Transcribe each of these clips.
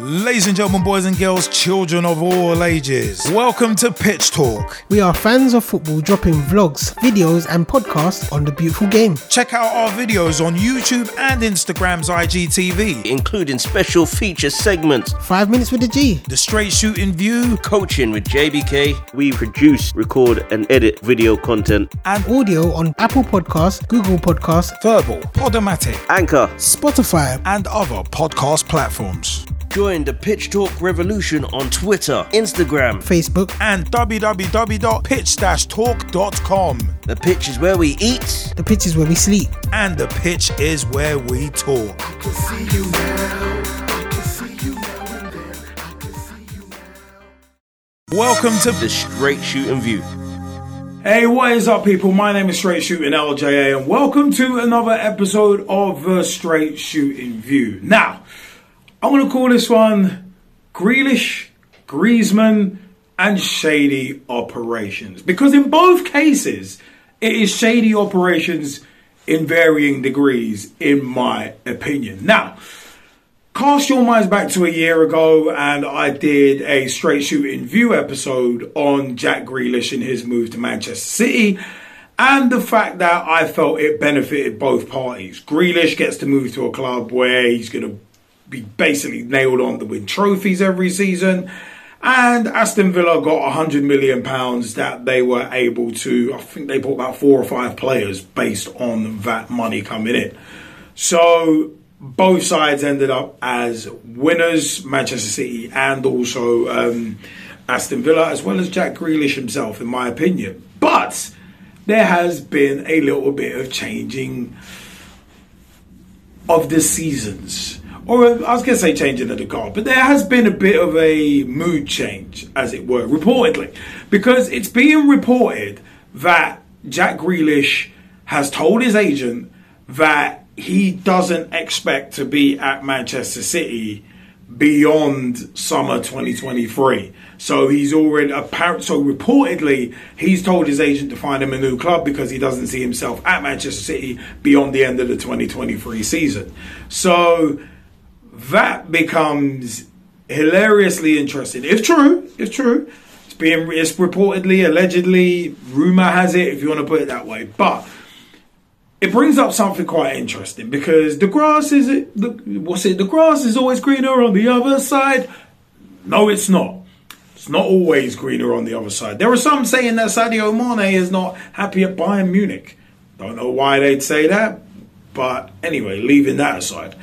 Ladies and gentlemen, boys and girls, children of all ages, welcome to Pitch Talk. We are fans of football dropping vlogs, videos and podcasts on the beautiful game. Check out our videos on YouTube and Instagram's IGTV, including special feature segments, 5 minutes with the G, the Straight Shootin' View, Coaching with JBK. We produce, record and edit video content and audio on Apple Podcasts, Google Podcasts, Verbal, Podomatic, Anchor, Spotify and other podcast platforms. Join the Pitch Talk revolution on Twitter, Instagram, Facebook, and www.pitch-talk.com. The pitch is where we eat. The pitch is where we sleep. And the pitch is where we talk. I can see you now. I can see you now and then. I can see you now. Welcome to the Straight Shootin' View. Hey, what is up, people? My name is Straight Shootin' LJA, and welcome to another episode of the Straight Shootin' View. Now, I want to call this one Grealish, Griezmann and shady operations, because in both cases it is shady operations in varying degrees, in my opinion. Now, cast your minds back to a year ago and I did a Straight Shootin' View episode on Jack Grealish and his move to Manchester City, and the fact that I felt it benefited both parties. Grealish gets to move to a club where he's going to be basically nailed on to win trophies every season, and Aston Villa got £100 million that they were able to, I think they bought about 4 or 5 players based on that money coming in. So both sides ended up as winners, Manchester City and also Aston Villa, as well as Jack Grealish himself, in my opinion. But there has been a little bit of changing of the seasons. Or I was going to say changing of the guard, but there has been a bit of a mood change, as it were, reportedly. Because it's being reported that Jack Grealish has told his agent that he doesn't expect to be at Manchester City beyond summer 2023. So he's already reportedly he's told his agent to find him a new club because he doesn't see himself at Manchester City beyond the end of the 2023 season. So that becomes hilariously interesting. If true, it's reportedly, allegedly, rumour has it, if you want to put it that way. But it brings up something quite interesting, because the grass is always greener on the other side. No, it's not. It's not always greener on the other side. There are some saying that Sadio Mane is not happy at Bayern Munich. Don't know why they'd say that, but anyway, leaving that aside.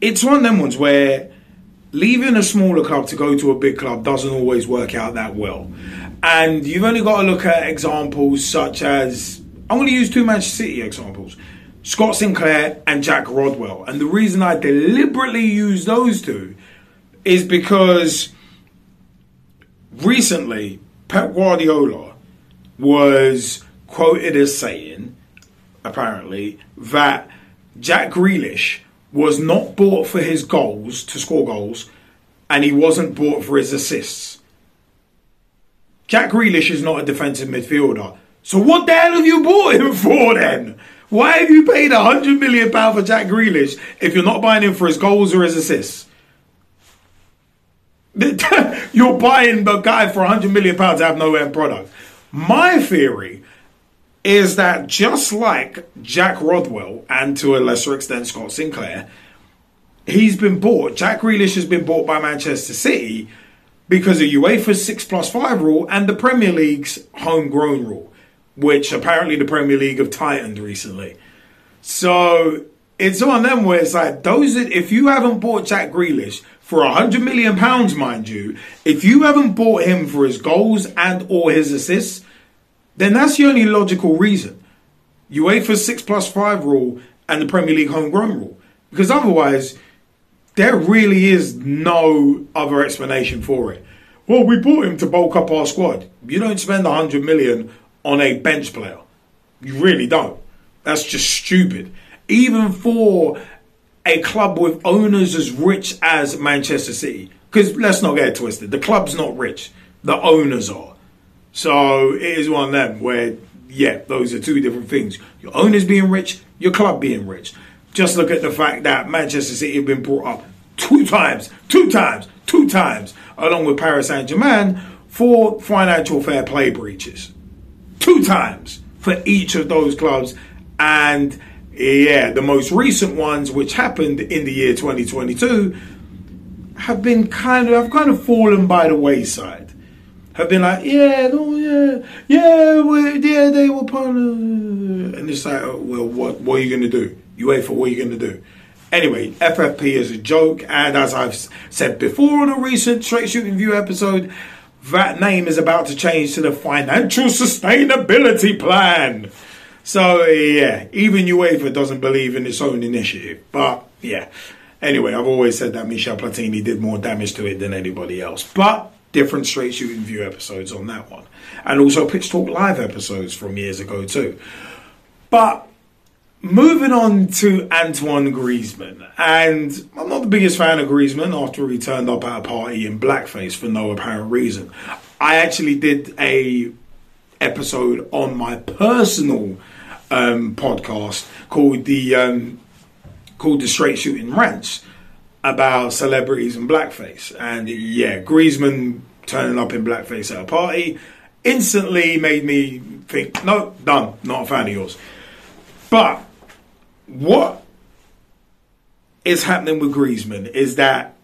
It's one of them ones where leaving a smaller club to go to a big club doesn't always work out that well. And you've only got to look at examples such as, I'm going to use two Manchester City examples, Scott Sinclair and Jack Rodwell. And the reason I deliberately use those two is because recently Pep Guardiola was quoted as saying, apparently, that Jack Grealish was not bought for his goals, to score goals, and he wasn't bought for his assists. Jack Grealish is not a defensive midfielder. So what the hell have you bought him for then? Why have you paid £100 million for Jack Grealish if you're not buying him for his goals or his assists? You're buying the guy for £100 million to have no end product. My theory is that just like Jack Rodwell and to a lesser extent Scott Sinclair, he's been bought, Jack Grealish has been bought by Manchester City because of UEFA's 6+5 rule and the Premier League's homegrown rule, which apparently the Premier League have tightened recently. So it's on them where it's like, if you haven't bought Jack Grealish for £100 million, mind you, if you haven't bought him for his goals and or his assists, then that's the only logical reason. UEFA's 6+5 rule and the Premier League homegrown rule. Because otherwise, there really is no other explanation for it. Well, we bought him to bulk up our squad. You don't spend £100 million on a bench player. You really don't. That's just stupid. Even for a club with owners as rich as Manchester City. Because let's not get it twisted. The club's not rich. The owners are. So it is one of them where, yeah, those are two different things. Your owners being rich, your club being rich. Just look at the fact that Manchester City have been brought up two times, along with Paris Saint-Germain, for financial fair play breaches. 2 times for each of those clubs. And yeah, the most recent ones, which happened in the year 2022, have kind of fallen by the wayside. Have been like, they were part of, and it's like, well, what are you going to do? UEFA, what are you going to do? Anyway, FFP is a joke, and as I've said before on a recent Straight Shooting View episode, that name is about to change to the Financial Sustainability Plan. So, yeah, even UEFA doesn't believe in its own initiative. But, yeah, anyway, I've always said that Michel Platini did more damage to it than anybody else. But different Straight Shooting View episodes on that one. And also Pitch Talk Live episodes from years ago too. But moving on to Antoine Griezmann, and I'm not the biggest fan of Griezmann after he turned up at a party in blackface for no apparent reason. I actually did a episode on my personal podcast called the Straight Shooting Rants about celebrities and blackface, and yeah, Griezmann turning up in blackface at a party instantly made me think, no, done, not a fan of yours. But what is happening with Griezmann is that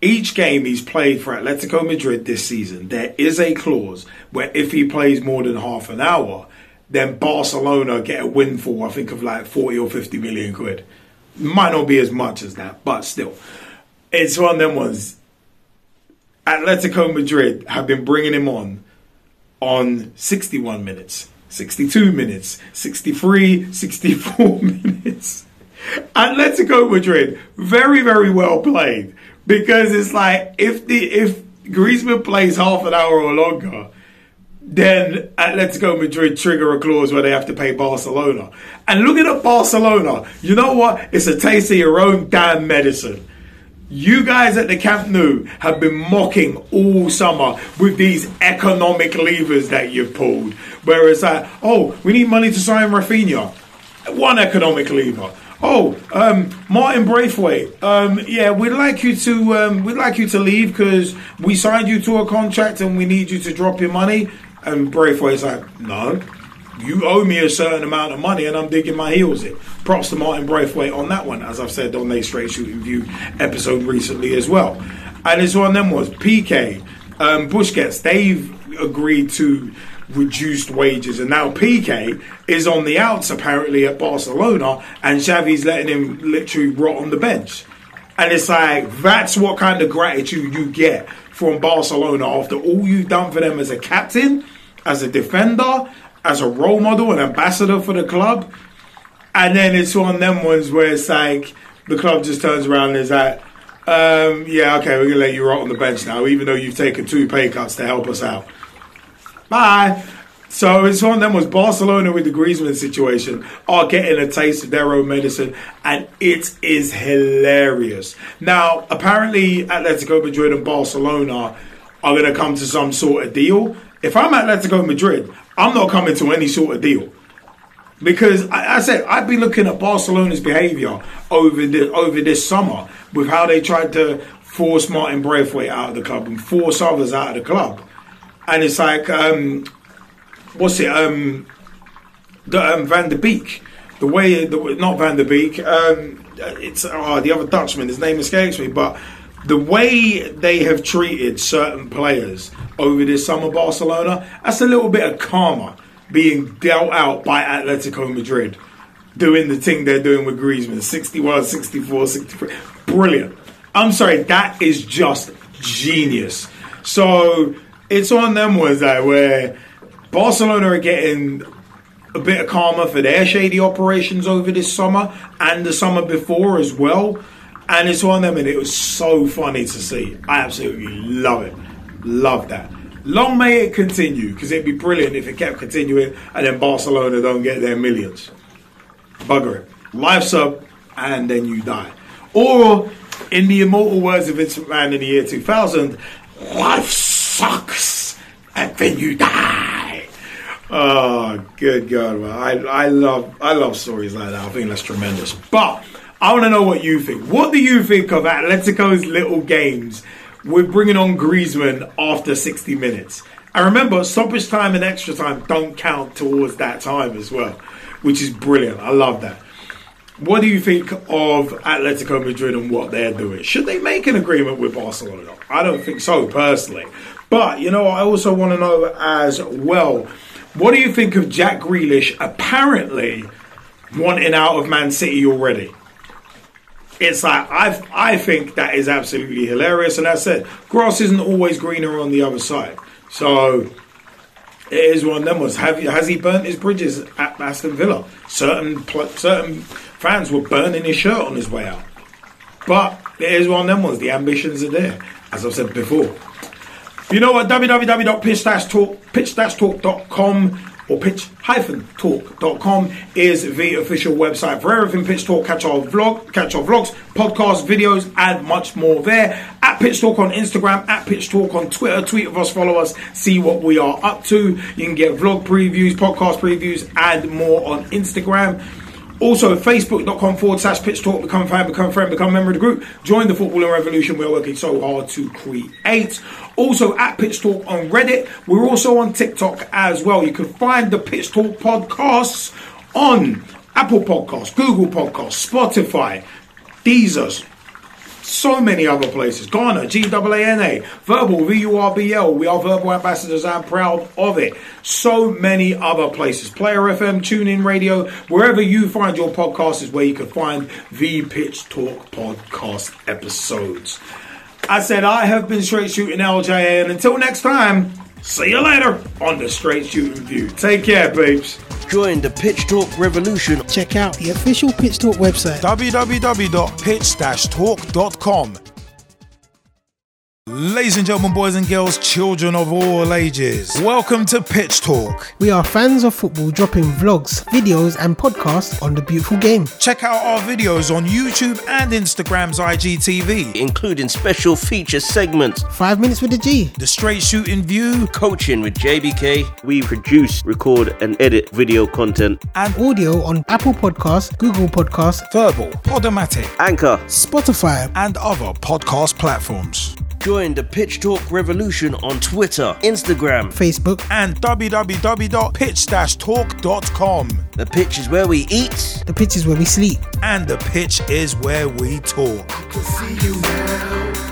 each game he's played for Atletico Madrid this season, there is a clause where if he plays more than half an hour, then Barcelona get a windfall, I think, of like 40 or 50 million quid. Might not be as much as that, but still. It's one of them ones. Atletico Madrid have been bringing him on 61 minutes. 62 minutes, 63, 64 minutes. Atletico Madrid, very, very well played, because it's like if Griezmann plays half an hour or longer, then Atletico Madrid trigger a clause where they have to pay Barcelona. And looking at Barcelona, you know what? It's a taste of your own damn medicine. You guys at the Camp Nou have been mocking all summer with these economic levers that you've pulled. Where it's like, oh, we need money to sign Rafinha. One economic lever. Oh, Martin Braithwaite. We'd like you to leave because we signed you to a contract and we need you to drop your money. And Braithwaite's like, no, you owe me a certain amount of money and I'm digging my heels in. Props to Martin Braithwaite on that one, as I've said on a Straight Shooting View episode recently as well. And this one then was Pique, Busquets, they've agreed to reduced wages, and now Pique is on the outs apparently at Barcelona, and Xavi's letting him literally rot on the bench. And it's like, that's what kind of gratitude you get from Barcelona after all you've done for them as a captain, as a defender, as a role model, an ambassador for the club. And then it's one of them ones where it's like, the club just turns around and is like, we're going to let you rot on the bench now, even though you've taken 2 pay cuts to help us out. Bye. So it's one of them was Barcelona with the Griezmann situation are getting a taste of their own medicine, and it is hilarious. Now, apparently Atletico Madrid and Barcelona are going to come to some sort of deal. If I'm Atletico Madrid, I'm not coming to any sort of deal, because I said I'd be looking at Barcelona's behaviour over this summer with how they tried to force Martin Braithwaite out of the club and force others out of the club, and it's like Van de Beek, the other Dutchman, his name escapes me, but the way they have treated certain players over this summer, Barcelona, that's a little bit of karma being dealt out by Atletico Madrid, doing the thing they're doing with Griezmann, 61, 64, 63. Brilliant. I'm sorry, that is just genius. So it's on them ones that where Barcelona are getting a bit of karma for their shady operations over this summer and the summer before as well. And it's one of them, and it was so funny to see. I absolutely love it. Love that. Long may it continue, because it'd be brilliant if it kept continuing and then Barcelona don't get their millions. Bugger it. Life's up, and then you die. Or, in the immortal words of Vincent Mann in the year 2000, life sucks, and then you die. Oh, good God. Well, I love stories like that. I think that's tremendous. But I want to know what you think. What do you think of Atletico's little games? We're bringing on Griezmann after 60 minutes. And remember, stoppage time and extra time don't count towards that time as well, which is brilliant. I love that. What do you think of Atletico Madrid and what they're doing? Should they make an agreement with Barcelona? I don't think so, personally. But, you know, I also want to know as well, what do you think of Jack Grealish apparently wanting out of Man City already? It's like, I think that is absolutely hilarious. And as I said, grass isn't always greener on the other side. So it is one of them ones. Has he burnt his bridges at Aston Villa? Certain fans were burning his shirt on his way out. But it is one of them ones. The ambitions are there, as I've said before. You know what? www.pitch-talk.com or pitch-talk.com is the official website for everything Pitch Talk. Catch our vlogs, podcasts, videos, and much more there. At Pitch Talk on Instagram, at Pitch Talk on Twitter. Tweet of us, follow us, see what we are up to. You can get vlog previews, podcast previews, and more on Instagram. Also, facebook.com/Pitch Talk. Become a fan, become a friend, become a member of the group. Join the footballing revolution we are working so hard to create. Also, at Pitch Talk on Reddit. We're also on TikTok as well. You can find the Pitch Talk podcasts on Apple Podcasts, Google Podcasts, Spotify, Deezer, so many other places. Gaana, Gaana, Verbal, VURBL. We are Verbal ambassadors and proud of it. So many other places. Player FM, TuneIn Radio, wherever you find your podcast is where you can find the Pitch Talk podcast episodes. I said I have been Straight Shootin' LJA, and until next time, see you later on the Straight Shootin' View. Take care, peeps. Join the Pitch Talk revolution. Check out the official Pitch Talk website, www.pitch-talk.com. Ladies and gentlemen, boys and girls, children of all ages, welcome to Pitch Talk. We are fans of football, dropping vlogs, videos and podcasts on the beautiful game. Check out our videos on YouTube and Instagram's IGTV, including special feature segments, 5 minutes with the G, the Straight Shooting View, Coaching with JBK. We produce, record and edit video content and audio on Apple Podcasts, Google Podcasts, Verbal, Podomatic, Anchor, Spotify and other podcast platforms. Join the Pitch Talk revolution on Twitter, Instagram, Facebook, and www.pitch-talk.com. The pitch is where we eat. The pitch is where we sleep. And the pitch is where we talk. I can see you now.